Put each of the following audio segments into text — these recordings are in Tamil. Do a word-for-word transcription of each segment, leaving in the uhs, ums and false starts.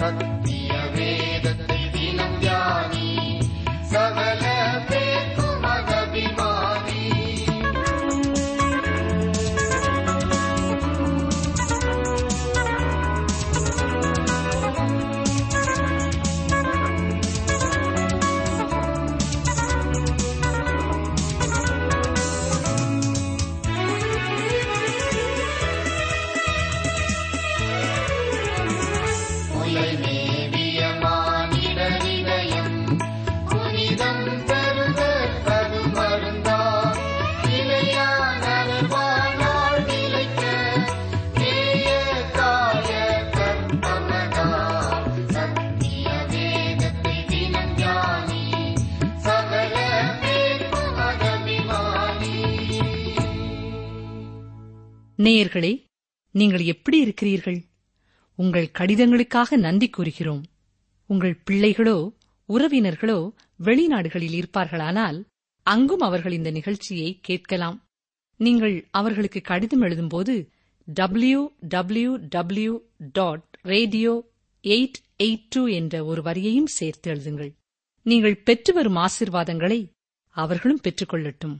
சத்திய வேதத்தை தினம் தியானி, சகல பேருக்கும் மதபிமானி. நேயர்களே, நீங்கள் எப்படி இருக்கிறீர்கள்? உங்கள் கடிதங்களுக்காக நன்றி கூறுகிறோம். உங்கள் பிள்ளைகளோ உறவினர்களோ வெளிநாடுகளில் இருப்பார்களானால் அங்கும் அவர்கள் இந்த நிகழ்ச்சியை கேட்கலாம். நீங்கள் அவர்களுக்கு கடிதம் எழுதும்போது W W W dot radio eight eight two என்ற ஒரு வரியையும் சேர்த்து எழுதுங்கள். நீங்கள் பெற்று வரும் ஆசீர்வாதங்களை அவர்களும் பெற்றுக்கொள்ளட்டும்.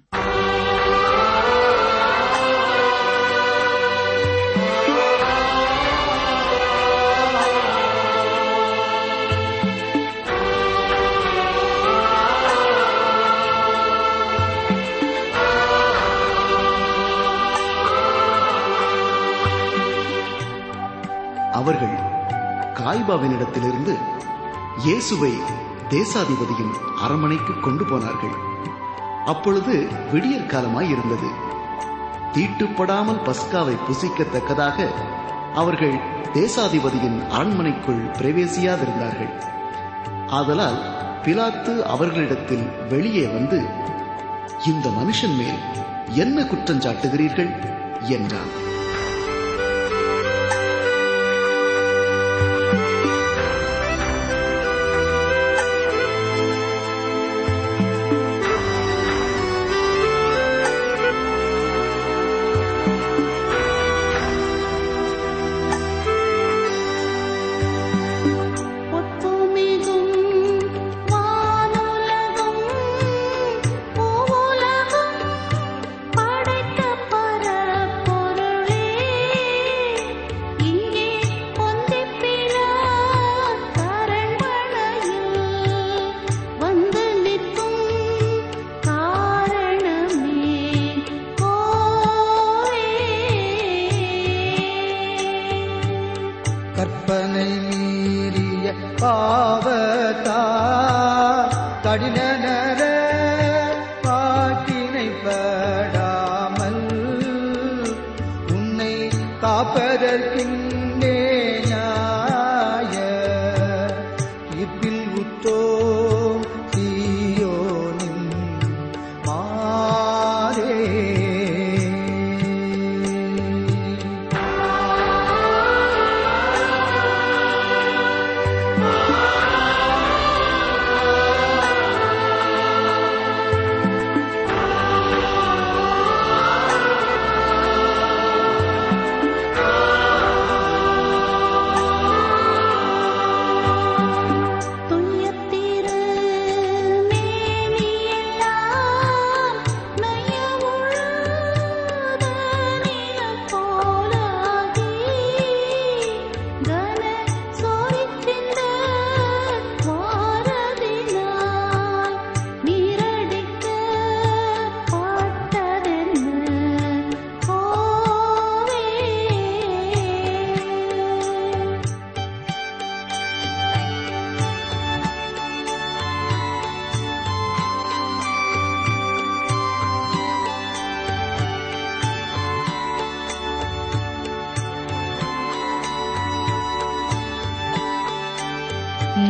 அவர்கள் காய்பாவினிடத்திலிருந்து இயேசுவை தேசாதிபதியின் அரண்மனைக்கு கொண்டு போனார்கள். அப்பொழுது விடியற்காலமாயிருந்தது. தீட்டுப்படாமல் பஸ்காவை புசிக்கத்தக்கதாக அவர்கள் தேசாதிபதியின் அரண்மனைக்குள் பிரவேசியாதிருந்தார்கள். ஆதலால் பிலாத்து அவர்களிடத்தில் வெளியே வந்து, இந்த மனுஷன் மேல் என்ன குற்றஞ்சாட்டுகிறீர்கள் என்றான்.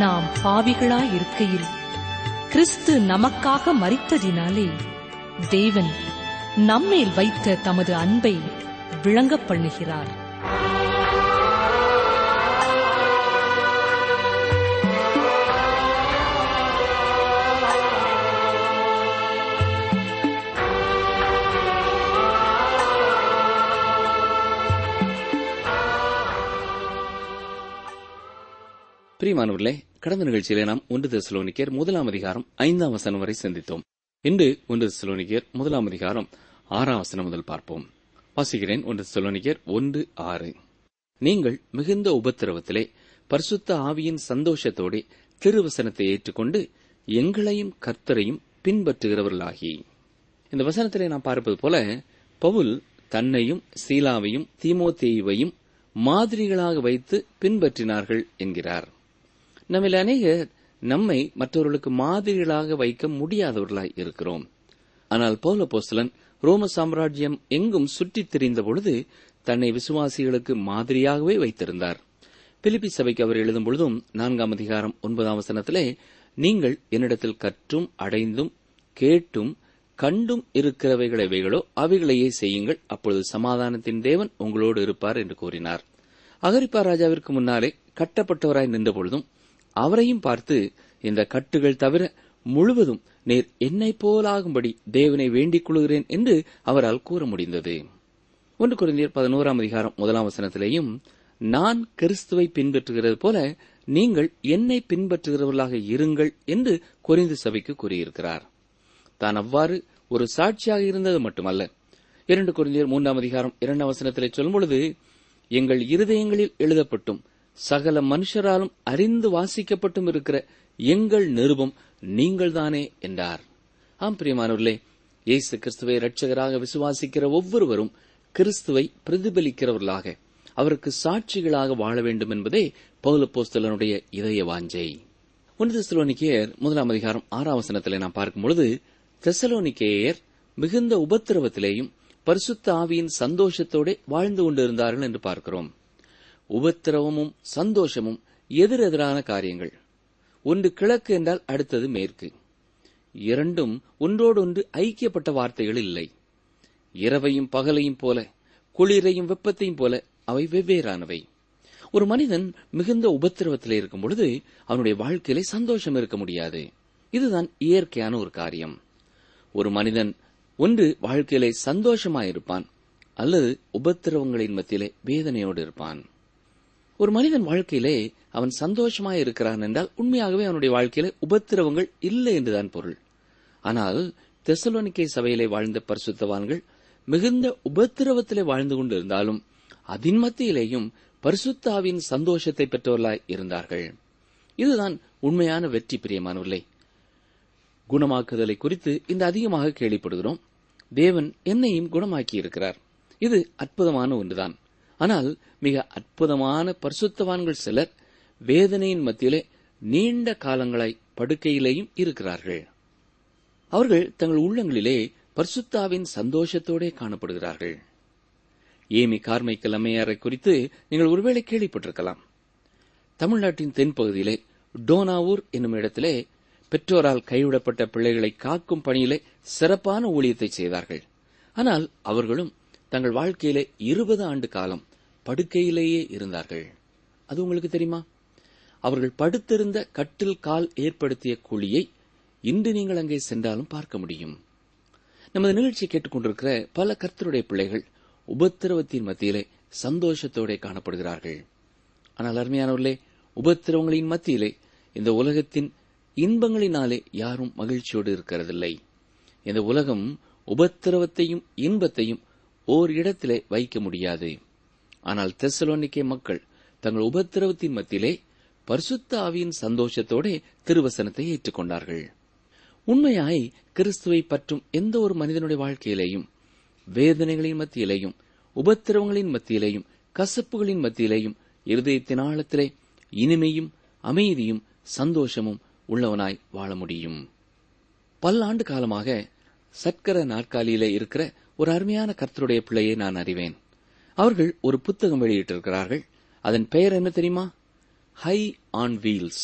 நாம் பாவிகளாயிருக்கையில் கிறிஸ்து நமக்காக மரித்ததினாலே தேவன் நம்மேல் வைத்த தமது அன்பை விளங்க பண்ணுகிறார். பிரியமானவர்களே, கடந்த நிகழ்ச்சியிலே நாம் ஒன்று தெசலோனிக்கேயர் முதலாம் அதிகாரம் ஐந்தாம் வசனம் வரை சிந்தித்தோம். இன்று ஒன்று தெசலோனிக்கேயர் முதலாம் அதிகாரம் ஆறாம் வசனம் முதல் பார்ப்போம். வாசிக்கிறேன். ஒன்று தெசலோனிக்கேயர் ஒன்று ஆறு. நீங்கள் மிகுந்த உபத்திரவத்திலே பரிசுத்த ஆவியின் சந்தோஷத்தோடு திருவசனத்தை ஏற்றுக்கொண்டு எங்களையும் கர்த்தரையும் பின்பற்றுகிறவர்களாகி. இந்த வசனத்திலே நாம் பார்ப்பது போல பவுல் தன்னையும் சீலாவையும் தீமோத்தேயுவையும் மாதிரிகளாக வைத்து பின்பற்றினார்கள் என்கிறார். நம்மில் அநேகர் நம்மை மற்றவர்களுக்கு மாதிரிகளாக வைக்க முடியாதவர்களாய் இருக்கிறோம். ஆனால் பவுல் அப்போஸ்தலன் ரோம சாம்ராஜ்யம் எங்கும் சுற்றித் திரிந்தபொழுது தன்னை விசுவாசிகளுக்கு மாதிரியாகவே வைத்திருந்தார். பிலிப்பி சபைக்கு அவர் எழுதும் பொழுதும் நான்காம் அதிகாரம் ஒன்பதாம் வசனத்திலே, நீங்கள் என்னிடத்தில் கற்றும் அடைந்தும் கேட்டும் கண்டும் இருக்கிறவைகளை இவைகளோ அவைகளையே செய்யுங்கள், அப்பொழுது சமாதானத்தின் தேவன் உங்களோடு இருப்பார் என்று கூறினார். அகரிப்பா ராஜாவிற்கு முன்னாலே கட்டப்பட்டவராய் நின்றபொழுதும் அவரையும் பார்த்து, இந்த கட்டுகள் தவிர முழுவதும் நீர் என்னை போலாகும்படி தேவனை வேண்டிக் கொள்கிறேன் என்று அவரால் கூற முடிந்தது. ஒன்று கொரிந்தியர் பதினோராம் அதிகாரம் முதலாம் வசனத்திலேயும், நான் கிறிஸ்துவை பின்பற்றுகிறது போல நீங்கள் என்னை பின்பற்றுகிறவர்களாக இருங்கள் என்று கொரிந்து சபைக்கு கூறியிருக்கிறார். தான் அவ்வாறு ஒரு சாட்சியாக இருந்தது மட்டுமல்ல, இரண்டு கொரிந்தியர் மூன்றாம் அதிகாரம் இரண்டாம் வசனத்திலே சொல்லும்பொழுது, எங்கள் இருதயங்களில் எழுதப்பட்டும் சகல மனுஷராலும் அறிந்து வாசிக்கப்பட்டும் இருக்கிற எங்கள் நிருபம் நீங்கள்தானே என்றார். ஆம் பிரியமானவர்களே, இயேசு கிறிஸ்துவை இரட்சகராக விசுவாசிக்கிற ஒவ்வொருவரும் கிறிஸ்துவை பிரதிபலிக்கிறவர்களாக அவருக்கு சாட்சிகளாக வாழ வேண்டும் என்பதே பவுல் அப்போஸ்தலனுடைய இதய வாஞ்சை. ஒன்று தெசலோனிக்கேயர் முதலாம் அதிகாரம் ஆறாம் வசனத்திலே நாம் பார்க்கும்பொழுது, தெசலோனிக்கேயர் மிகுந்த உபத்திரவத்திலேயும் பரிசுத்த ஆவியின் சந்தோஷத்தோடு வாழ்ந்து கொண்டிருந்தார்கள் என்று பார்க்கிறோம். உபத்திரவமும் சந்தோஷமும் எதிரெதிரான காரியங்கள். ஒன்று கிழக்கு என்றால் அடுத்தது மேற்கு. இரண்டும் ஒன்றோடொன்று ஐக்கியப்பட்ட வார்த்தைகள் இல்லை. இரவையும் பகலையும் போல, குளிரையும் வெப்பத்தையும் போல அவை வெவ்வேறானவை. ஒரு மனிதன் மிகுந்த உபத்திரவத்திலே இருக்கும் பொழுது அவனுடைய வாழ்க்கையிலே சந்தோஷம் இருக்க முடியாது. இதுதான் இயற்கையான ஒரு காரியம். ஒரு மனிதன் ஒன்று வாழ்க்கையிலே சந்தோஷமாயிருப்பான், அல்லது உபத்திரவங்களின் மத்தியிலே வேதனையோடு இருப்பான். ஒரு மனிதன் வாழ்க்கையிலே அவன் சந்தோஷமாயிருக்கிறான் என்றால் உண்மையாகவே அவனுடைய வாழ்க்கையிலே உபத்திரவங்கள் இல்லை என்றுதான் பொருள். ஆனால் தெசலோனிக்கே சபையிலே வாழ்ந்த பரிசுத்தவான்கள் மிகுந்த உபத்திரவத்திலே வாழ்ந்து கொண்டிருந்தாலும் அதன் மத்தியிலேயும் பரிசுத்தாவின் சந்தோஷத்தை பெற்றவர்களாய் இருந்தார்கள். இதுதான் உண்மையான வெற்றி. பிரியமானவர்களே, குணமாக்குதலை குறித்து இந்த அதிகமாக கேள்விப்படுகிறோம். தேவன் என்னையும் குணமாக்கியிருக்கிறார். இது அற்புதமான ஒன்றுதான். ஆனால் மிக அற்புதமான பரிசுத்தவான்கள் சிலர் வேதனையின் மத்தியிலே நீண்ட காலங்களாய் படுக்கையிலேயும் இருக்கிறார்கள். அவர்கள் தங்கள் உள்ளங்களிலே பரிசுத்தாவின் சந்தோஷத்தோடே காணப்படுகிறார்கள். ஏமி கார்மைக்கல் அம்மையாரை குறித்து நீங்கள் ஒருவேளை கேள்விப்பட்டிருக்கலாம். தமிழ்நாட்டின் தென்பகுதியிலே டோனாவூர் என்னும் இடத்திலே பெற்றோரால் கைவிடப்பட்ட பிள்ளைகளை காக்கும் பணியிலே சிறப்பான ஊழியத்தை செய்தார்கள். ஆனால் அவர்களும் தங்கள் வாழ்க்கையிலே இருபது ஆண்டு காலம் படுக்கையிலேயே இருந்தார்கள். அது உங்களுக்கு தெரியுமா? அவர்கள் படுத்திருந்த கட்டில் கால் ஏற்படுத்திய குழியை இன்று நீங்கள் அங்கே சென்றாலும் பார்க்க முடியும். நமது நிகழ்ச்சி கேட்டுக்கொண்டிருக்கிற பல கர்த்தருடைய பிள்ளைகள் உபத்திரவத்தின் மத்தியிலே சந்தோஷத்தோட காணப்படுகிறார்கள். ஆனால் அருமையானவர்களே, உபத்திரவங்களின் மத்தியிலே இந்த உலகத்தின் இன்பங்களினாலே யாரும் மகிழ்ச்சியோடு இருக்கிறதில்லை. இந்த உலகம் உபத்திரவத்தையும் இன்பத்தையும் ஓர் இடத்திலே வைக்க முடியாது. ஆனால் தெசலோனிக்கே மக்கள் தங்கள் உபத்திரவத்தின் மத்தியிலே பரிசுத்த ஆவியின் சந்தோஷத்தோட திருவசனத்தை ஏற்றுக்கொண்டார்கள். உண்மையாய் கிறிஸ்துவை பற்றும் எந்த ஒரு மனிதனுடைய வாழ்க்கையிலேயும் வேதனைகளின் மத்தியிலேயும் உபத்திரவங்களின் மத்தியிலேயும் கசப்புகளின் மத்தியிலேயும் இருதயத்தின் ஆழத்திலே இனிமையும் அமைதியும் சந்தோஷமும் உள்ளவனாய் வாழ முடியும். பல்லாண்டு காலமாக சற்கர நாற்காலியிலே இருக்கிற ஒரு அருமையான கர்த்தருடைய பிள்ளையை நான் அறிவேன். அவர்கள் ஒரு புத்தகம் வெளியிட்டிருக்கிறார்கள். அதன் பெயர் என்ன தெரியுமா? High on wheels.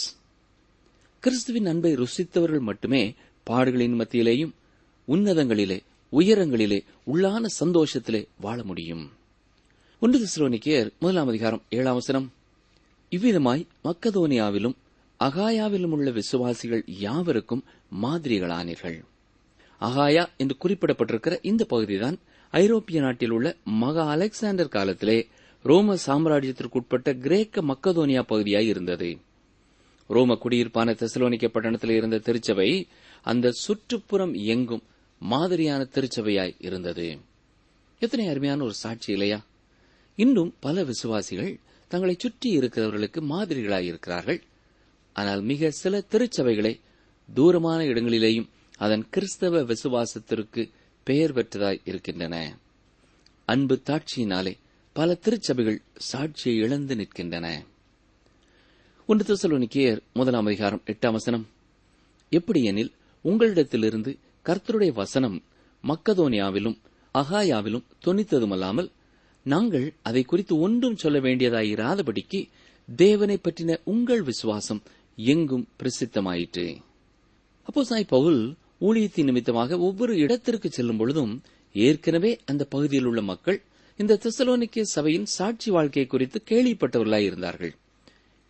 கிறிஸ்துவின் அன்பை ருசித்தவர்கள் மட்டுமே பாடுகளின் மத்தியிலேயும் உன்னதங்களிலே உயரங்களிலே உள்ளான சந்தோஷத்திலே வாழ முடியும். ஒன்று தெசலோனிக்கேயர் முதலாம் அதிகாரம் ஏழாம் வசனம். இவ்விதமாய் மக்கதோனியாவிலும் அகாயாவிலும் உள்ள விசுவாசிகள் யாவருக்கும் மாதிரிகளானீர்கள். அகாயா என்று குறிப்பிடப்பட்டிருக்கிற இந்த பகுதிதான் ஐரோப்பிய நாட்டில் உள்ள மகா அலெக்சாண்டர் காலத்திலே ரோம சாம்ராஜ்யத்திற்குட்பட்ட கிரேக்க மக்கதோனியா பகுதியாய் இருந்தது. ரோம குடியிருப்பான தெசலோனிக்க பட்டணத்தில் இருந்த திருச்சபை அந்த சுற்றுப்புறம் எங்கும் மாதிரியான திருச்சபையாய் இருந்தது. எத்தனை அருமையான ஒரு சாட்சி இல்லையா? இன்னும் பல விசுவாசிகள் தங்களை சுற்றி இருக்கிறவர்களுக்கு மாதிரிகளாயிருக்கிறார்கள். ஆனால் மிக சில திருச்சபைகளை தூரமான இடங்களிலேயும் அதன் கிறிஸ்தவ விசுவாசத்திற்கு பெயர் பெற்றதாய் இருக்கின்றன. அன்பு தாட்சியினாலே பல திருச்சபைகள் சாட்சியை இழந்து நிற்கின்றன. ஒன்று தெசலோனிக்கேயர் முதலாம் அதிகாரம் எட்டாம் வசனம், எப்படி எனில் உங்களிடத்திலிருந்து கர்த்தருடைய வசனம் மக்கதோனியாவிலும் அகாயாவிலும் தொனித்ததுமல்லாமல் நாங்கள் அதை குறித்து ஒன்றும் சொல்ல வேண்டியதாயிராதபடிக்கு தேவனை பற்றின உங்கள் விசுவாசம் எங்கும் பிரசித்தமாயிற்று. அப்போஸ்தலன் பவுல் ஊழியத்தின் நிமித்தமாக ஒவ்வொரு இடத்திற்கு செல்லும் பொழுதும் ஏற்கனவே அந்த பகுதியில் உள்ள மக்கள் இந்த தெசலோனிக்கே சபையின் சாட்சி வாழ்க்கை குறித்து கேள்விப்பட்டவர்களாயிருந்தார்கள்.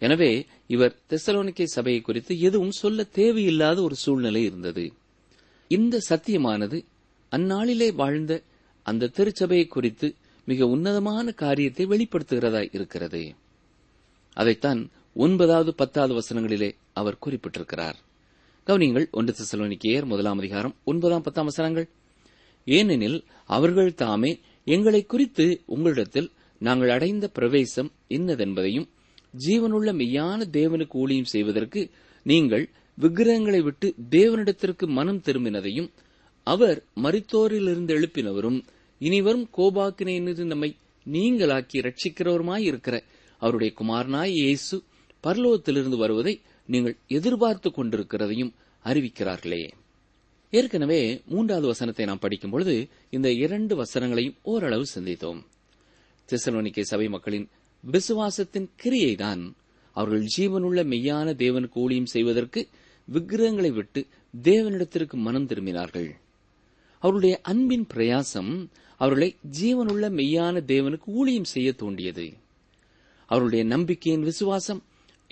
எனவே இவர் தெசலோனிக்கே சபையை குறித்து எதுவும் சொல்ல தேவையில்லாத ஒரு சூழ்நிலை இருந்தது. இந்த சத்தியமானது அந்நாளிலே வாழ்ந்த அந்த திருச்சபையை குறித்து மிக உன்னதமான காரியத்தை வெளிப்படுத்துகிறதாய் இருக்கிறது. அதைத்தான் ஒன்பதாவது பத்தாவது வசனங்களிலே அவர் குறிப்பிட்டிருக்கிறார். கவனிங்கள், ஒன்று தெசலோனிக்கேயர் முதலாம் அதிகாரம் ஒன்பதாம் பத்தாம் வசனங்கள், ஏனெனில் அவர்கள் தாமே எங்களை குறித்து உங்களிடத்தில் நாங்கள் அடைந்த பிரவேசம் இன்னதென்பதையும் ஜீவனுள்ள மெய்யான தேவனுக்கு ஊழியம் செய்வதற்கு நீங்கள் விக்கிரகங்களை விட்டு தேவனிடத்திற்கு மனம் திரும்பினதையும் அவர் மரித்தோரிலிருந்து எழுப்பினவரும் இனிவரும் கோபாக்கினையிலிருந்து நம்மை நீங்களாக்கி ரட்சிக்கிறவருமாயிருக்கிற அவருடைய குமாரனாய் இயேசு பரலோகத்திலிருந்து வருவதை நீங்கள் எதிர்பார்த்து கொண்டிருக்கிறதையும் அறிவிக்கிறார்களே. ஏற்கனவே மூன்றாவது வசனத்தை நாம் படிக்கும்பொழுது இந்த இரண்டு வசனங்களையும் ஓரளவு சிந்தித்தோம். தெசலோனிக்கே சபை மக்களின் விசுவாசத்தின் கிரியைதான் அவர்கள் ஜீவனுள்ள மெய்யான தேவனுக்கு ஊழியம் செய்வதற்கு விக்கிரகங்களை விட்டு தேவனிடத்திற்கு மனம் திரும்பினார்கள். அவருடைய அன்பின் பிரயாசம் அவர்களை ஜீவனுள்ள மெய்யான தேவனுக்கு ஊழியம் செய்ய தூண்டியது. அவருடைய நம்பிக்கையின் விசுவாசம்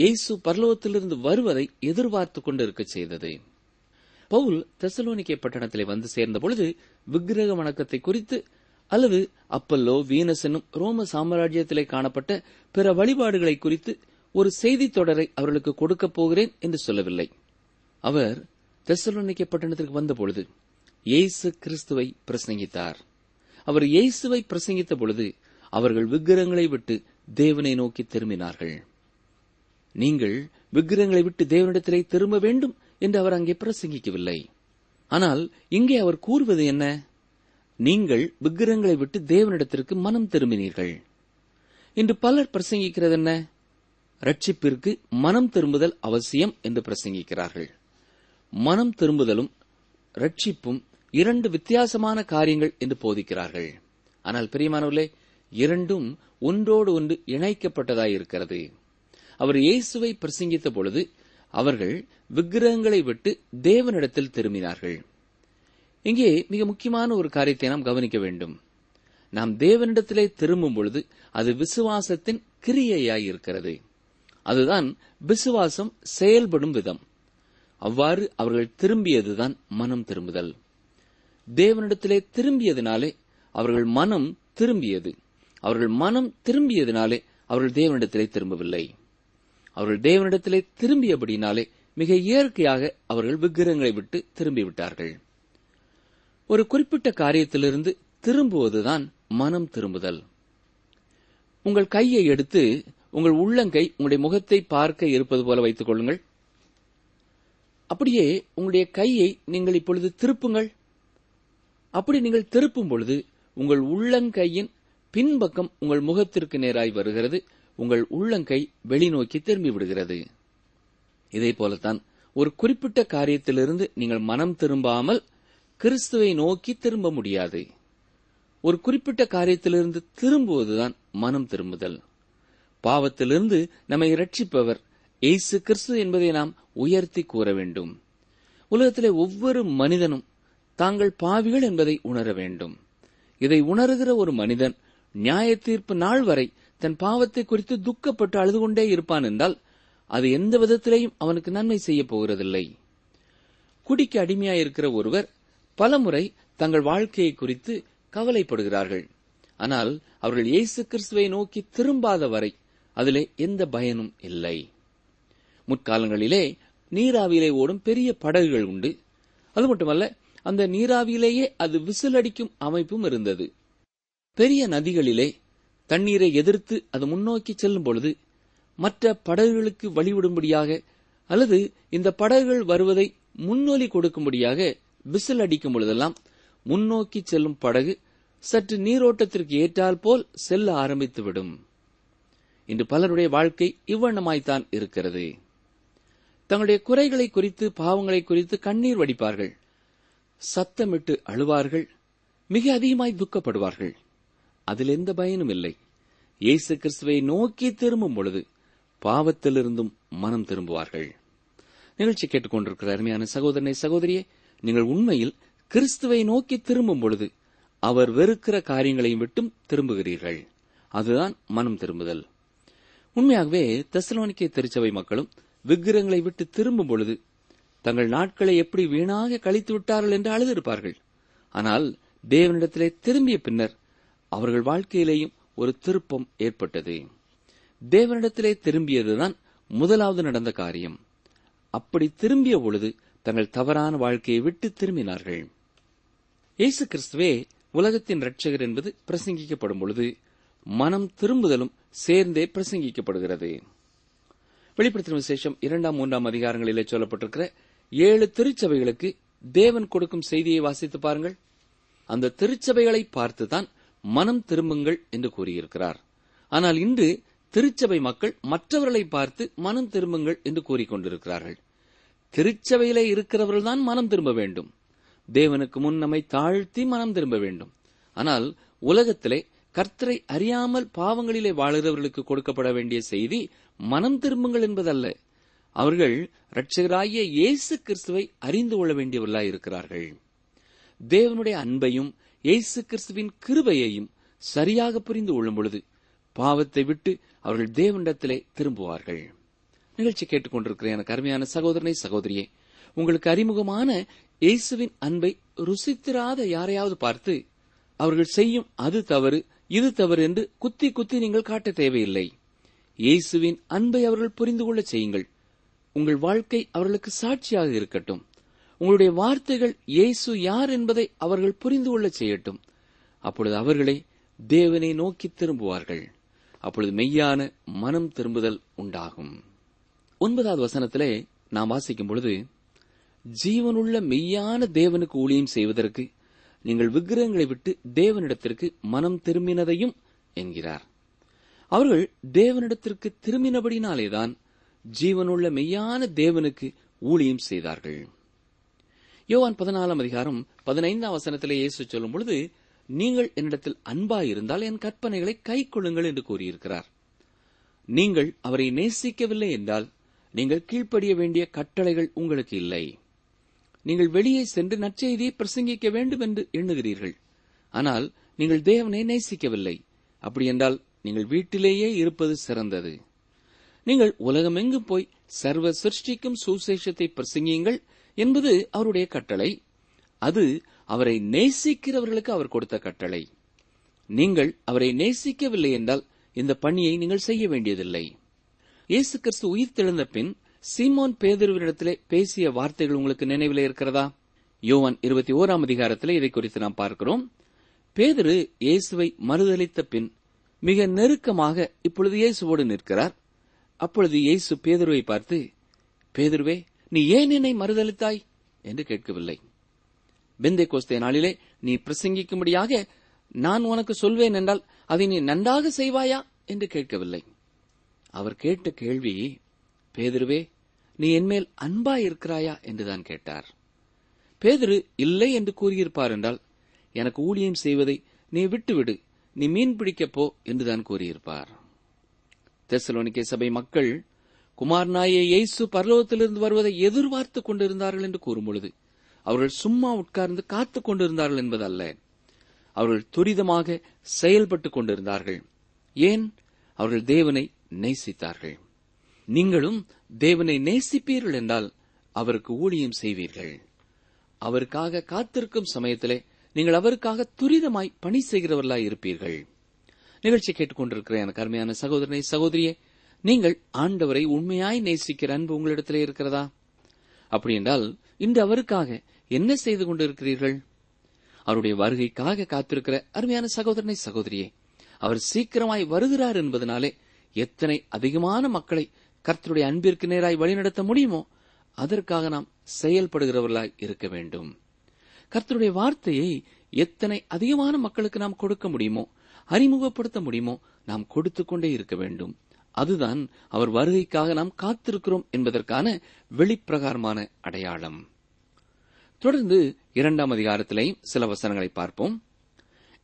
இயேசு பரலோகத்திலிருந்து வருவதை எதிர்பார்த்து கொண்டிருக்க செய்தது. பவுல் தெசலோனிக்கே பட்டணத்திலே வந்து சேர்ந்தபொழுது விக்கிரக வணக்கத்தை குறித்து அல்லது அப்பல்லோ வீனஸ் என்னும் ரோம சாம்ராஜ்யத்திலே காணப்பட்ட பிற வழிபாடுகளை குறித்து ஒரு செய்தி தொடரை அவர்களுக்கு கொடுக்கப் போகிறேன் என்று சொல்லவில்லை. அவர் தெசலோனிக்கே பட்டணத்திற்கு வந்தபொழுது இயேசு கிறிஸ்துவை பிரசங்கித்தார். அவர் இயேசுவை பிரசங்கித்த பொழுது அவர்கள் விக்கிரகங்களை விட்டு தேவனை நோக்கி திரும்பினார்கள். நீங்கள் விக்கிரகங்களை விட்டு தேவனிடத்திலே திரும்ப வேண்டும் என்று அவர் அங்கே பிரசங்கிக்கவில்லை. ஆனால் இங்கே அவர் கூறுவது என்ன? நீங்கள் விக்கிரகங்களை விட்டு தேவனிடத்திற்கு மனம் திரும்பினீர்கள். இன்று பலர் பிரசங்கிக்கிறது என்ன? ரட்சிப்பிற்கு மனம் திரும்புதல் அவசியம் என்று பிரசங்கிக்கிறார்கள். மனம் திரும்புதலும் ரட்சிப்பும் இரண்டு வித்தியாசமான காரியங்கள் என்று போதிக்கிறார்கள். ஆனால் பிரியமானவர்களே, இரண்டும் ஒன்றோடு ஒன்று இணைக்கப்பட்டதாயிருக்கிறது. அவர் இயேசுவை பிரசங்கித்த பொழுது அவர்கள் விக்கிரகங்களை விட்டு தேவனிடத்தில் திரும்பினார்கள். இங்கே மிக முக்கியமான ஒரு காரியத்தை நாம் கவனிக்க வேண்டும். நாம் தேவனிடத்திலே திரும்பும் பொழுது அது விசுவாசத்தின் கிரியையாயிருக்கிறது. அதுதான் விசுவாசம் செயல்படும் விதம். அவ்வாறு அவர்கள் திரும்பியதுதான் மனம் திரும்புதல். தேவனிடத்திலே திரும்பியதினாலே அவர்கள் மனம் திரும்பியது. அவர்கள் மனம் திரும்பியதினாலே அவர்கள் தேவனிடத்திலே திரும்பவில்லை. அவர்கள் தேவனிடத்திலே திரும்பியபடினாலே மிக இயற்கையாக அவர்கள் விக்கிரகங்களை விட்டு திரும்பிவிட்டார்கள். ஒரு குறிப்பிட்ட காரியத்திலிருந்து திரும்புவதுதான் மனம் திரும்புதல். உங்கள் கையை எடுத்து உங்கள் உள்ளங்கை உங்களுடைய முகத்தை பார்க்க இருப்பது போல வைத்துக் கொள்ளுங்கள். அப்படியே உங்களுடைய கையை நீங்கள் இப்பொழுது திருப்புங்கள். அப்படி நீங்கள் திருப்பும் பொழுது உங்கள் உள்ளங்கையின் பின்பக்கம் உங்கள் முகத்திற்கு நேராய் வருகிறது. உங்கள் உள்ளங்கை வெளிநோக்கி திரும்பிவிடுகிறது. இதே போலத்தான் ஒரு குறிப்பிட்ட காரியத்திலிருந்து நீங்கள் மனம் திரும்பாமல் கிறிஸ்துவை நோக்கி திரும்ப முடியாது. ஒரு குறிப்பிட்ட காரியத்திலிருந்து திரும்புவதுதான் மனம் திரும்புதல். பாவத்திலிருந்து நம்மை இரட்சிப்பவர் இயேசு கிறிஸ்து என்பதை நாம் உயர்த்தி கூற வேண்டும். உலகத்திலே ஒவ்வொரு மனிதனும் தாங்கள் பாவிகள் என்பதை உணர வேண்டும். இதை உணர்கிற ஒரு மனிதன் நியாய தீர்ப்பு நாள் வரை தன் பாவத்தை குறித்து துக்கப்பட்டு அழுது கொண்டே இருப்பான் என்றால் அது எந்த விதத்திலேயும் அவனுக்கு நன்மை செய்யப் போகிறதில்லை. குடிக்கு அடிமையாயிருக்கிற ஒருவர் பலமுறை தங்கள் வாழ்க்கையை குறித்து கவலைப்படுகிறார்கள். ஆனால் அவர்கள் இயேசு கிறிஸ்துவை நோக்கி திரும்பாத வரை அதிலே எந்த பயனும் இல்லை. முற்காலங்களிலே நீராவியிலே ஓடும் பெரிய படகுகள் உண்டு. அது மட்டுமல்ல, அந்த நீராவியிலேயே அது விசிலடிக்கும் அமைப்பும் இருந்தது. பெரிய நதிகளிலே தண்ணீரை எதிர்த்து அது முன்னோக்கி செல்லும் பொழுது மற்ற படகுகளுக்கு வழிவிடும்படியாக அல்லது இந்த படகுகள் வருவதை முன்னொலி கொடுக்கும்படியாக விசில் அடிக்கும் பொழுதெல்லாம் முன்னோக்கி செல்லும் படகு சற்று நீரோட்டத்திற்கு ஏற்றால் போல் செல்ல ஆரம்பித்துவிடும். இன்று பலருடைய வாழ்க்கை இவ்வண்ணமாய்த்தான் இருக்கிறது. தங்களுடைய குறைகளை குறித்து, பாவங்களை குறித்து கண்ணீர் வடிப்பார்கள், சத்தமிட்டு அழுவார்கள், மிக அதிகமாய் துக்கப்படுவார்கள். அதில் எந்த பயனும் இல்லை. இயேசு கிறிஸ்துவை நோக்கி திரும்பும் பொழுது பாவத்திலிருந்தும் மனம் திரும்புவார்கள். நிகழ்ச்சி கேட்டுக்கொண்டிருக்கிற அருமையான சகோதரனை, சகோதரியே, நீங்கள் உண்மையில் கிறிஸ்துவை நோக்கி திரும்பும் பொழுது அவர் வெறுக்கிற காரியங்களையும் விட்டும் திரும்புகிறீர்கள். அதுதான் மனம் திரும்புதல். உண்மையாகவே தெசலோனிக்கே திருச்சபை மக்களும் விக்கிரங்களை விட்டு திரும்பும் பொழுது தங்கள் நாட்களை எப்படி வீணாக கழித்து விட்டார்கள் என்று அழுதிருப்பார்கள். ஆனால் தேவனிடத்திலே திரும்பிய பின்னர் அவர்கள் வாழ்க்கையிலேயும் ஒரு திருப்பம் ஏற்பட்டது. தேவனிடத்திலே திரும்பியதுதான் முதலாவது நடந்த காரியம். அப்படி திரும்பிய பொழுது தங்கள் தவறான வாழ்க்கையை விட்டு திரும்பினார்கள். இயேசு கிறிஸ்துவே உலகத்தின் இரட்சகர் என்பது பிரசங்கிக்கப்படும் பொழுது மனம் திரும்புதலும் சேர்ந்தே பிரசங்கிக்கப்படுகிறது. வெளிப்படுத்தின விசேஷம் இரண்டாம் மூன்றாம் அதிகாரங்களிலே சொல்லப்பட்டிருக்கிற ஏழு திருச்சபைகளுக்கு தேவன் கொடுக்கும் செய்தியை வாசித்து பாருங்கள். அந்த திருச்சபைகளை பார்த்துதான் மனம் திரும்புங்கள் என்று கூறியிருக்கிறார். ஆனால் இன்று திருச்சபை மக்கள் மற்றவர்களை பார்த்து மனம் திரும்புங்கள் என்று கூறிக்கொண்டிருக்கிறார்கள். திருச்சபையிலே இருக்கிறவர்கள்தான் மனம் திரும்ப வேண்டும். தேவனுக்கு முன் நம்மை தாழ்த்தி மனம் திரும்ப வேண்டும். ஆனால் உலகத்திலே கர்த்தரை அறியாமல் பாவங்களிலே வாழுகிறவர்களுக்கு கொடுக்கப்பட வேண்டிய செய்தி மனம் திரும்புங்கள் என்பதல்ல. அவர்கள் இரட்சகராகிய இயேசு கிறிஸ்துவை அறிந்து கொள்ள வேண்டியவர்களாய் இருக்கிறார்கள். தேவனுடைய அன்பையும் இயேசு கிறிஸ்துவின் கிருபையையும் சரியாக புரிந்து கொள்ளும் பொழுது பாவத்தை விட்டு அவர்கள் தேவனிடத்திலே திரும்புவார்கள். நிகழ்ச்சி கேட்டுக்கொண்டிருக்கிற எனக்கு அருமையான சகோதரனை, சகோதரியே, உங்களுக்கு அறிமுகமான இயேசுவின் அன்பை ருசித்திராத யாரையாவது பார்த்து அவர்கள் செய்யும் அது தவறு, இது தவறு என்று குத்தி குத்தி நீங்கள் காட்ட தேவையில்லை. இயேசுவின் அன்பை அவர்கள் புரிந்து கொள்ள செய்யுங்கள். உங்கள் வாழ்க்கை அவர்களுக்கு சாட்சியாக இருக்கட்டும். உங்களுடைய வார்த்தைகள் இயேசு யார் என்பதை அவர்கள் புரிந்து கொள்ள செய்யட்டும். அப்பொழுது அவர்களே தேவனை நோக்கி திரும்புவார்கள். அப்பொழுது மெய்யான மனம் திரும்புதல் உண்டாகும். ஒன்பதாவது வசனத்திலே நாம் வாசிக்கும் பொழுது, ஜீவனுள்ள மெய்யான தேவனுக்கு ஊழியம் செய்வதற்கு நீங்கள் விக்கிரகங்களை விட்டு தேவனிடத்திற்கு மனம் திரும்பினதையும் என்கிறார். அவர்கள் தேவனிடத்திற்கு திரும்பினபடினாலேதான் ஜீவனுள்ள மெய்யான தேவனுக்கு ஊழியம் செய்தார்கள். யோவான் பதினாலாம் அதிகாரம் பதினைந்தாம் வசனத்திலே இயேசு சொல்லும் பொழுது, நீங்கள் என்னிடத்தில் அன்பாயிருந்தால் என் கற்பனைகளை கை கொள்ளுங்கள் என்று கூறியிருக்கிறார். நீங்கள் அவரை நேசிக்கவில்லை என்றால் நீங்கள் கீழ்ப்படிய வேண்டிய கட்டளைகள் உங்களுக்கு இல்லை. நீங்கள் வெளியே சென்று நற்செய்தியை பிரசங்கிக்க வேண்டும் என்று எண்ணுகிறீர்கள். ஆனால் நீங்கள் தேவனை நேசிக்கவில்லை. அப்படியென்றால் நீங்கள் வீட்டிலேயே இருப்பது சிறந்தது. நீங்கள் உலகமெங்கும் போய் சர்வ சிருஷ்டிக்கும் சுவிசேஷத்தை பிரசங்கியுங்கள் என்பது அவருடைய கட்டளை. அது அவரை நேசிக்கிறவர்களுக்கு அவர் கொடுத்த கட்டளை. நீங்கள் அவரை நேசிக்கவில்லை என்றால் இந்த பணியை நீங்கள் செய்ய வேண்டியதில்லை. இயேசு கிறிஸ்து உயிர்த்தெழுந்த பின் சீமோன் பேதுருவிடத்திலே பேசிய வார்த்தைகள் உங்களுக்கு நினைவிலே இருக்கிறதா? யோவான் இருபத்தி ஓராம் அதிகாரத்திலே இதை குறித்து நாம் பார்க்கிறோம். பேதுரு இயேசுவை மறுதலித்த பின் மிக நெருக்கமாக இப்பொழுது இயேசுவோடு நிற்கிறார். அப்பொழுது இயேசு பேதுருவை பார்த்து, பேதுருவே, நீ ஏன் என்னை மறுதலித்தாய் என்று கேட்கவில்லை. பெந்தேகோஸ்தே நாளிலே நீ பிரசங்கிக்கும்படியாக நான் உனக்கு சொல்வேன் என்றால் அதை நீ நன்றாக செய்வாயா என்று கேட்கவில்லை. அவர் கேட்ட கேள்வி, பேதுருவே, நீ என்மேல் அன்பாயிருக்கிறாயா என்றுதான் கேட்டார். பேதுரு இல்லை என்று கூறியிருப்பார் என்றால், எனக்கு ஊழியம் செய்வதை நீ விட்டுவிடு, நீ மீன் பிடிக்கப்போ என்றுதான் கூறியிருப்பார். தெசலோனிக்கே சபை மக்கள் குமாரனாகிய இயேசு பரலோகத்திலிருந்து வருவதை எதிர்பார்த்துக் கொண்டிருந்தார்கள் என்று கூறும்பொழுது அவர்கள் சும்மா உட்கார்ந்து காத்துக் கொண்டிருந்தார்கள் என்பதல்ல. அவர்கள் துரிதமாக செயல்பட்டுக் கொண்டிருந்தார்கள். ஏன்? அவர்கள் தேவனை நேசித்தார்கள். நீங்களும் தேவனை நேசிப்பீர்கள் என்றால் அவருக்கு ஊழியம் செய்வீர்கள். அவருக்காக காத்திருக்கும் சமயத்திலே நீங்கள் அவருக்காக துரிதமாய் பணி செய்கிறவர்களாய் இருப்பீர்கள். நிகழ்ச்சி கேட்டுக்கொண்டிருக்கிற எனக்கு அருமையான சகோதரனை, சகோதரியே, நீங்கள் ஆண்டவரை உண்மையாய் நேசிக்கிற அன்பு உங்களிடத்திலே இருக்கிறதா? அப்படி என்றால் இன்று அவருக்காக என்ன செய்து கொண்டிருக்கிறீர்கள்? அவருடைய வருகைக்காக காத்திருக்கிற அருமையான சகோதரனை சகோதரியே, அவர் சீக்கிரமாய் வருகிறார் என்பதனாலே எத்தனை அதிகமான மக்களை கர்த்தருடைய அன்பிற்கு நேராய் வழிநடத்த முடியுமோ அதற்காக நாம் செயல்படுகிறவர்களாய் இருக்க வேண்டும். கர்த்தருடைய வார்த்தையை எத்தனை அதிகமான மக்களுக்கு நாம் கொடுக்க முடியுமோ, அறிமுகப்படுத்த முடியுமோ, நாம் கொடுத்துக்கொண்டே இருக்க வேண்டும். அதுதான் அவர் வருகைக்காக நாம் காத்திருக்கிறோம் என்பதற்கான வெளிப்பிரகாரமான அடையாளம். தொடர்ந்து இரண்டாம் அதிகாரத்திலேயும் சில வசனங்களை பார்ப்போம்.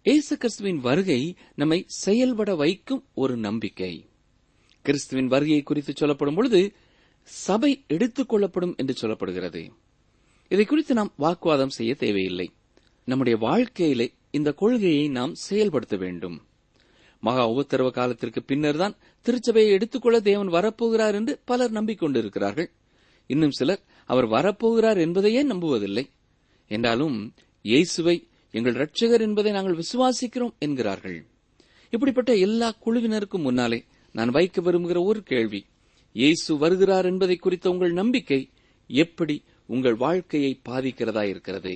இயேசு கிறிஸ்துவின் வருகை நம்மை செயல்பட வைக்கும் ஒரு நம்பிக்கை. கிறிஸ்துவின் வருகையை குறித்து சொல்லப்படும் பொழுது சபை எடுத்துக் கொள்ளப்படும் என்று சொல்லப்படுகிறது. இதை குறித்து நாம் வாக்குவாதம் செய்ய தேவையில்லை. நம்முடைய வாழ்க்கையிலே இந்த கொள்கையை நாம் செயல்படுத்த வேண்டும். மகா உபத்திரவ காலத்திற்கு பின்னர்தான் திருச்சபையை எடுத்துக்கொள்ள தேவன் வரப்போகிறார் என்று பலர் நம்பிக்கொண்டிருக்கிறார்கள். இன்னும் சிலர் அவர் வரப்போகிறார் என்பதையே நம்புவதில்லை. என்றாலும் இயேசுவை எங்கள் இரட்சகர் என்பதை நாங்கள் விசுவாசிக்கிறோம் என்கிறார்கள். இப்படிப்பட்ட எல்லா குழுவினருக்கும் முன்னாலே நான் வைக்க விரும்புகிற ஒரு கேள்வி, இயேசு வருகிறார் என்பதை குறித்த உங்கள் நம்பிக்கை எப்படி உங்கள் வாழ்க்கையை பாதிக்கிறதா இருக்கிறது?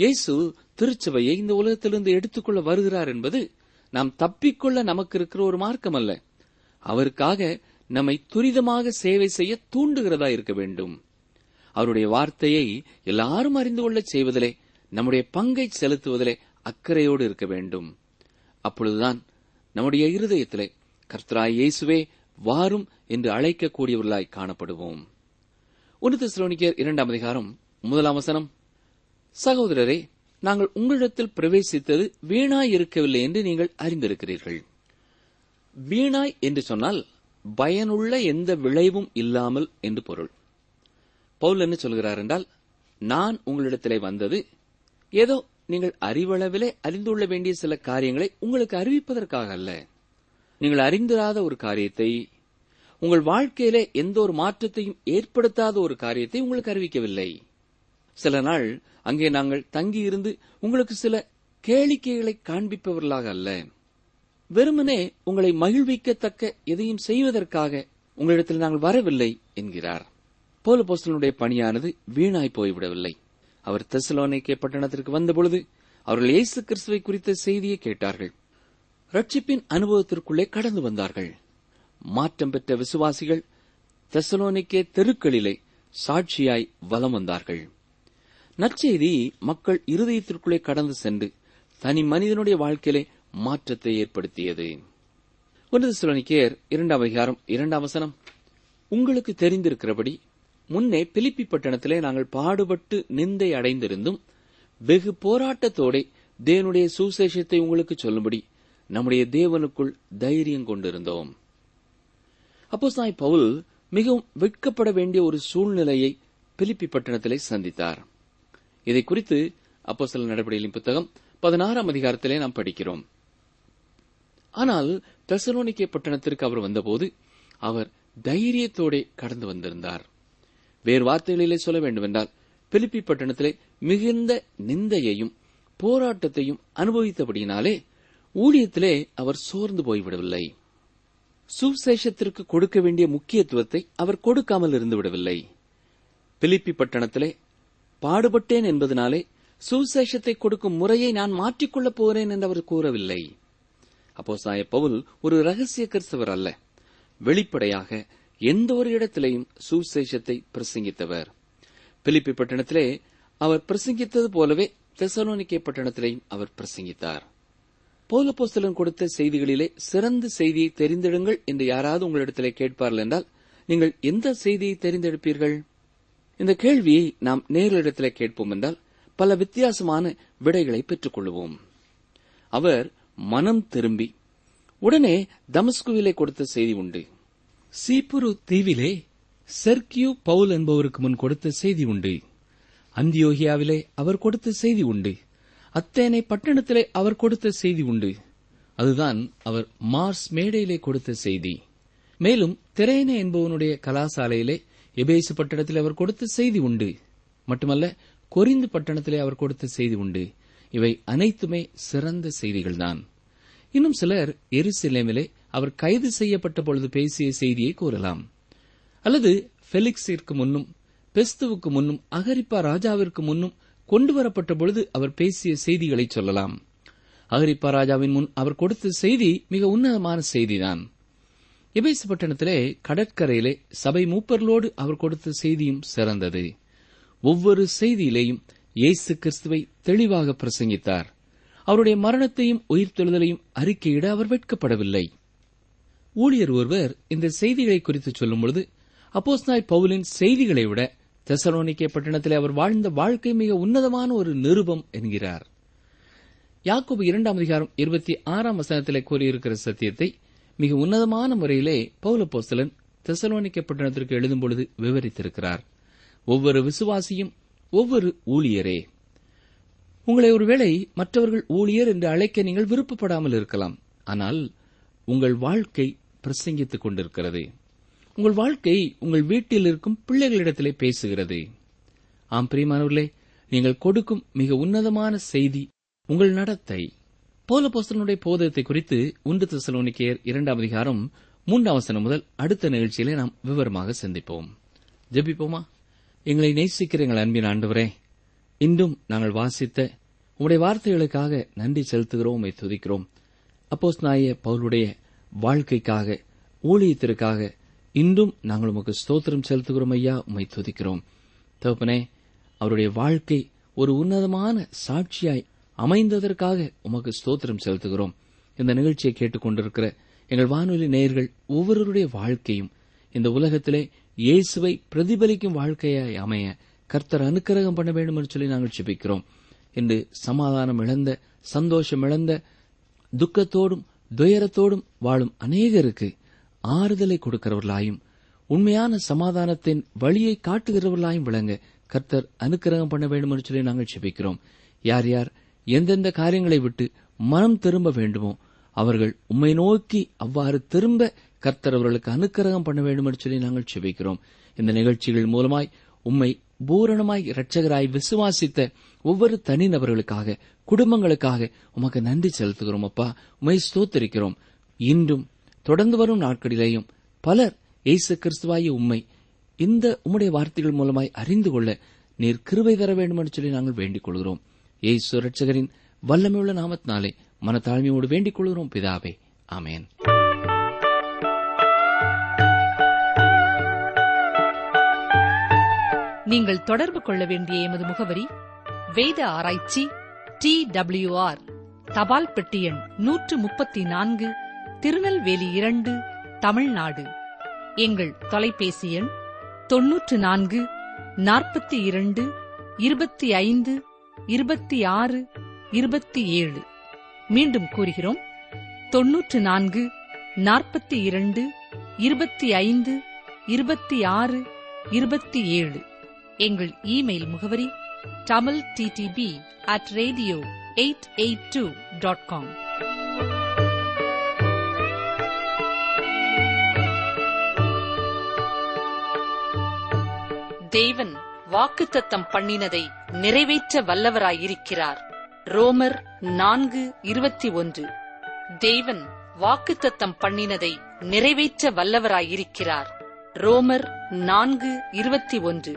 இயேசு திருச்சபையை இந்த உலகத்திலிருந்து எடுத்துக்கொள்ள வருகிறார் என்பது நாம் தப்பிக்கொள்ள நமக்கு இருக்கிற ஒரு மார்க்கம் அல்ல. அவருக்காக நம்மை துரிதமாக சேவை செய்ய தூண்டுகிறதா இருக்க வேண்டும். அவருடைய வார்த்தையை எல்லாரும் அறிந்து கொள்ள செய்வதிலே, நம்முடைய பங்கை செலுத்துவதிலே அக்கறையோடு இருக்க வேண்டும். அப்பொழுதுதான் நம்முடைய இருதயத்திலே கர்த்தராய் இயேசுவே வாரும் என்று அழைக்கக்கூடியவர்களாய் காணப்படுவோம். ஒன்று தெசலோனிக்கேயர் இரண்டாம் அதிகாரம் முதலாம் வசனம், சகோதரரே, நாங்கள் உங்களிடத்தில் பிரவேசித்தது வீணாய் இருக்கவில்லை என்று நீங்கள் அறிந்திருக்கிறீர்கள். வீணாய் என்று சொன்னால் பயனுள்ள எந்த விளைவும் இல்லாமல் என்று பொருள். பவுல் என்ன சொல்கிறார் என்றால், நான் உங்களிடத்திலே வந்தது ஏதோ நீங்கள் அறிவளவிலே அறிந்துள்ள வேண்டிய சில காரியங்களை உங்களுக்கு அறிவிப்பதற்காக அல்ல. நீங்கள் அறிந்திராத ஒரு காரியத்தை, உங்கள் வாழ்க்கையிலே எந்த ஒரு மாற்றத்தையும் ஏற்படுத்தாத ஒரு காரியத்தை உங்களுக்கு அறிவிக்கவில்லை. சில நாள் அங்கே நாங்கள் தங்கியிருந்து உங்களுக்கு சில கேளிக்கைகளை காண்பிப்பவர்களாக அல்ல, வெறுமனே உங்களை மகிழ்விக்கத்தக்க எதையும் செய்வதற்காக உங்களிடத்தில் நாங்கள் வரவில்லை என்கிறார். பவுல் அப்போஸ்தலனுடைய பணியானது வீணாய் போய்விடவில்லை. அவர் தெசலோனிக்கே பட்டணத்திற்கு வந்தபொழுது அவர்கள் இயேசு கிறிஸ்துவை குறித்த செய்தியை கேட்டார்கள். ரட்சிப்பின் அனுபவத்திற்குள்ளே கடந்து வந்தார்கள். மாற்றம் பெற்ற விசுவாசிகள் தெசலோனிக்கே தெருக்களிலே சாட்சியாய் வலம் வந்தார்கள். நற்செய்தி மக்கள் இருதயத்திற்குள்ளே கடந்து சென்று தனி மனிதனுடைய வாழ்க்கையிலே மாற்றத்தை ஏற்படுத்தியது. ஒன்று தெசலோனிக்கேயர் இரண்டாம் அதிகாரம் இரண்டாம் வசனம், உங்களுக்கு தெரிந்திருக்கிறபடி முன்னே பிலிப்பி பட்டணத்திலே நாங்கள் பாடுபட்டு நிந்தை அடைந்திருந்தும் வெகு போராட்டத்தோடே தேவனுடைய சுவிசேஷத்தை உங்களுக்கு சொல்லும்படி நம்முடைய தேவனுக்குள் தைரியம் கொண்டிருந்தோம். அப்போஸ்தலன் பவுல் மிகவும் வெட்கப்பட வேண்டிய ஒரு சூழ்நிலையை பிலிப்பி பட்டணத்திலே சந்தித்தார். இதை குறித்து அப்போஸ்தலர் நடபடிகளின் புத்தகம் பதினாறாம் அதிகாரத்திலே நாம் படிக்கிறோம். ஆனால் தெசலோனிக்கே பட்டணத்திற்கு அவர் வந்தபோது அவர் தைரியத்தோட கடந்து வந்திருந்தார். வேறு வார்த்தைகளிலே சொல்ல வேண்டுமென்றால், பிலிப்பி பட்டணத்திலே மிகுந்த நிந்தையையும் போராட்டத்தையும் அனுபவித்தபடியினாலே ஊழியத்திலே அவர் சோர்ந்து போய்விடவில்லை. சுவிசேஷத்திற்கு கொடுக்க வேண்டிய முக்கியத்துவத்தை அவர் கொடுக்காமல் இருந்துவிடவில்லை. பிலிப்பி பட்டணத்திலே பாடுபட்டேன் என்பதனாலே சுவிசேஷத்தை கொடுக்கும் முறையை நான் மாற்றிக்கொள்ளப் போகிறேன் என்று அவர் கூறவில்லை. அப்போஸ்தலன் பவுல் ஒரு ரகசிய கிறிஸ்தவர் அல்ல. வெளிப்படையாக எந்த ஒரு இடத்திலேயும் சுவிசேஷத்தை பிரசங்கித்தவர். பிலிப்பி பட்டணத்திலே அவர் பிரசங்கித்தது போலவே தெசலோனிக்கே பட்டணத்திலேயும் அவர் பிரசங்கித்தார். பவுல் அப்போஸ்தலன் கொடுத்த செய்திகளிலே சிறந்த செய்தியை தெரிந்தெடுங்கள் என்று யாராவது உங்களிடத்திலே கேட்பார்கள் என்றால், நீங்கள் எந்த செய்தியை தெரிந்தெடுப்பீர்கள்? இந்த கேள்வியை நாம் நேரிடத்திலே கேட்போம் என்றால் பல வித்தியாசமான விடைகளை பெற்றுக் கொள்வோம். அவர் மனம் திரும்பி உடனே தமஸ்குவிலே கொடுத்த செய்தி உண்டு. சீப்புரு தீவிலே செர்கியு பவுல் என்பவருக்கு முன் கொடுத்த செய்தி உண்டு. அந்தியோகியாவிலே அவர் கொடுத்த செய்தி உண்டு. அத்தேனை பட்டணத்திலே அவர் கொடுத்த செய்தி உண்டு. அதுதான் அவர் மார்ஸ் மேடையிலே கொடுத்த செய்தி. மேலும் திரேனே என்பவனுடைய கலாசாலையிலே எபேசு பட்டணத்திலே அவர் கொடுத்த செய்தி உண்டு. மட்டுமல்ல, கொரிந்து பட்டணத்திலே அவர் கொடுத்த செய்தி உண்டு. இவை அனைத்துமே சிறந்த செய்திகள்தான். இன்னும் சிலர் எருசலேமிலே அவர் கைது செய்யப்பட்ட பொழுது பேசிய செய்தியை கூறலாம். அல்லது பெலிக்ஸிற்கு முன்னும் பெஸ்துவுக்கு முன்னும் அகரிப்பா ராஜாவிற்கு முன்னும் கொண்டுவரப்பட்ட பொழுது அவர் பேசிய செய்திகளை சொல்லலாம். அகரிப்பா ராஜாவின் முன் அவர் கொடுத்த செய்தி மிக உன்னதமான செய்திதான். எபேசு பட்டணத்திலே கடற்கரையிலே சபை மூப்பர்களோடு அவர் கொடுத்த செய்தியும் சிறந்தது. ஒவ்வொரு செய்தியிலேயும் இயேசு கிறிஸ்துவை தெளிவாக பிரசங்கித்தார். அவருடைய மரணத்தையும் உயிர்த்தெழுதலையும் அறிக்கையிட அவர் வெட்கப்படவில்லை. ஊழியர் ஒருவர் இந்த செய்திகளை குறித்து சொல்லும்பொழுது, அப்போஸ்தலனாய் பவுலின் செய்திகளை விட தெசலோனிக்கே பட்டணத்திலே அவர் வாழ்ந்த வாழ்க்கை மிக உன்னதமான ஒரு நிருபம் என்கிறார். யாக்கோபு இரண்டாம் அதிகாரம் இருபத்தி ஆறாம் வசனத்திலே கூறியிருக்கிற சத்தியத்தை மிக உன்னதமான முறையிலே பவுல் அப்போஸ்தலன் தெசலோனிக்கே பட்டணத்திற்கு எழுதும்பொழுது விவரித்திருக்கிறார். ஒவ்வொரு விசுவாசியும் ஒவ்வொரு ஊழியரே. உங்களை ஒருவேளை மற்றவர்கள் ஊழியர் என்று அழைக்க நீங்கள் விருப்பப்படாமல் இருக்கலாம். ஆனால் உங்கள் வாழ்க்கை பிரசங்கித்துக் கொண்டிருக்கிறது. உங்கள் வாழ்க்கை உங்கள் வீட்டில் இருக்கும் பிள்ளைகளிடத்திலே பேசுகிறது. ஆம் பிரியமானவர்களே, நீங்கள் கொடுக்கும் மிக உன்னதமான செய்தி உங்கள் நடத்தை. பவுல் அப்போஸ்தலனுடைய போதத்தை குறித்து ஒன்று தெசலோனிக்கேயர் இரண்டாம் அதிகாரம் மூன்றாம் வசனம் முதல் அடுத்த நிகழ்ச்சியிலே நாம் விவரமாக சந்திப்போம். ஜெபிப்போமா? எங்களை நேசிக்கிற எங்கள் அன்பின் ஆண்டவரே, இன்றும் நாங்கள் வாசித்த உங்களுடைய வார்த்தைகளுக்காக நன்றி செலுத்துகிறோம், துதிக்கிறோம். அப்போஸ்தலனாகிய பவுலுடைய வாழ்க்கைக்காக, ஊழியத்திற்காக இன்றும் நாங்கள் உமக்கு ஸ்தோத்திரம் செலுத்துகிறோம் ஐயா, உம்மை துதிக்கிறோம் தகப்பனே. அவருடைய வாழ்க்கை ஒரு உன்னதமான சாட்சியாய் அமைந்ததற்காக உமக்கு ஸ்தோத்திரம் செலுத்துகிறோம். இந்த நிகழ்ச்சியை கேட்டுக்கொண்டிருக்கிற எங்கள் வானொலி நேயர்கள் ஒவ்வொருவருடைய வாழ்க்கையும் இந்த உலகத்திலே இயேசுவை பிரதிபலிக்கும் வாழ்க்கையாய் அமைய கர்த்தர் அனுக்கிரகம் பண்ண வேண்டும் என்று சொல்லி நாங்கள் ஜெபிக்கிறோம். இன்று சமாதானம் இழந்த, சந்தோஷம் இழந்த, துக்கத்தோடும் துயரத்தோடும் வாழும் அநேகருக்கு ஆறுதலை கொடுக்கிறவர்களாயும் உண்மையான சமாதானத்தின் வழியை காட்டுகிறவர்களாயும் விளங்க கர்த்தர் அனுக்கிரகம் பண்ண வேண்டும் என்று சொல்லி நாங்கள் ஜெபிக்கிறோம். யார் யார் எந்தெந்த காரியங்களை விட்டு மனம் திரும்ப வேண்டுமோ அவர்கள் உம்மை நோக்கி அவ்வாறு திரும்ப கர்த்தர் அவர்களுக்கு அனுக்கிரகம் பண்ண வேண்டும் என்று சொல்லி நாங்கள் ஜெபிக்கிறோம். இந்த நிகழ்ச்சிகள் மூலமாய் உம்மை பூரணமாய் இரட்சகராய் விசுவாசித்த ஒவ்வொரு தனிநபர்களுக்காக, குடும்பங்களுக்காக உமக்கு நன்றி செலுத்துகிறோம் அப்பா, உம்மை ஸ்தோத்திரிக்கிறோம். இன்றும் தொடர்ந்து வரும் நாட்களிலேயும் பலர் இயேசு கிறிஸ்துவாகிய உம்மை இந்த உம்முடைய வார்த்தைகள் மூலமாய் அறிந்து கொள்ள நீர் கிருபை தர வேண்டும் என்று சொல்லி நாங்கள் வேண்டிக் கொள்கிறோம். இயேசு இரட்சகரின் வல்லமையுள்ள நாமத்தினாலே மனத்தாழ்மையோடு வேண்டிக் கொள்கிறோம் பிதாவே, ஆமேன். நீங்கள் தொடர்பு கொள்ள வேண்டிய எமது முகவரி: வேத ஆராய்ச்சி டி டபிள்யூ ஆர், தபால் பெட்டி எண் நூற்று முப்பத்தி நான்கு, திருநெல்வேலி இரண்டு, தமிழ்நாடு. எங்கள் தொலைபேசி எண் தொன்னூற்று நான்கு நாற்பத்தி இரண்டு இருபத்தி ஐந்து இருபத்தி ஆறு இருபத்தி ஏழு. மீண்டும் கூறுகிறோம், தொன்னூற்று நான்கு நாற்பத்தி இரண்டு இருபத்தி ஐந்து இருபத்தி ஆறு இருபத்தி ஏழு. எங்கள் இமெயில் முகவரி தமிழ் டிடிபி அட் ரேடியோ எட்டு எட்டு இரண்டு டாட் காம். தேவன் வாக்குத்தத்தம் பண்ணினதை நிறைவேற்ற வல்லவராயிருக்கிறார். ரோமர் நான்கு இருபத்தி ஒன்று. தேவன் வாக்குத்தத்தம் பண்ணினதை நிறைவேற்ற வல்லவராயிருக்கிறார். ரோமர் நான்கு இருபத்தி ஒன்று.